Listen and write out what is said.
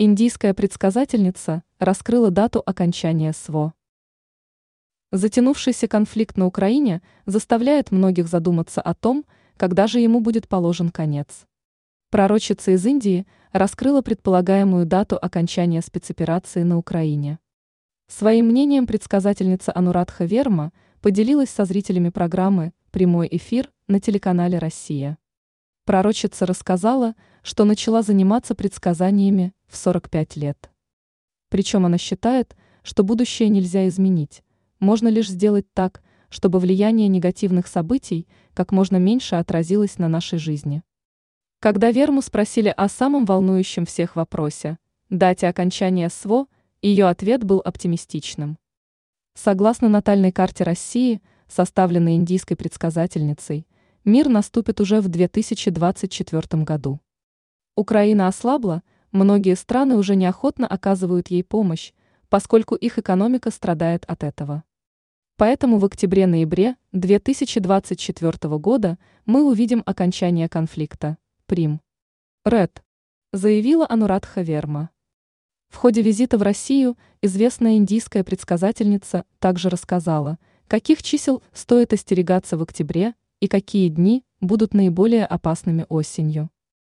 Индийская предсказательница раскрыла дату окончания СВО. Затянувшийся конфликт на Украине заставляет многих задуматься о том, когда же ему будет положен конец. Пророчица из Индии раскрыла предполагаемую дату окончания спецоперации на Украине. Своим мнением предсказательница Анурадха Верма поделилась со зрителями программы «Прямой эфир» на телеканале «Россия». Пророчица рассказала, что начала заниматься предсказаниями в 45 лет. Причем она считает, что будущее нельзя изменить, можно лишь сделать так, чтобы влияние негативных событий как можно меньше отразилось на нашей жизни. Когда Верму спросили о самом волнующем всех вопросе – дате окончания СВО, ее ответ был оптимистичным. Согласно натальной карте России, составленной индийской предсказательницей, мир наступит уже в 2024 году. Украина ослабла, многие страны уже неохотно оказывают ей помощь, поскольку их экономика страдает от этого. Поэтому в октябре-ноябре 2024 года мы увидим окончание конфликта. Прим. Ред. Заявила Анурадха Верма. В ходе визита в Россию известная индийская предсказательница также рассказала, каких чисел стоит остерегаться в октябре и какие дни будут наиболее опасными осенью.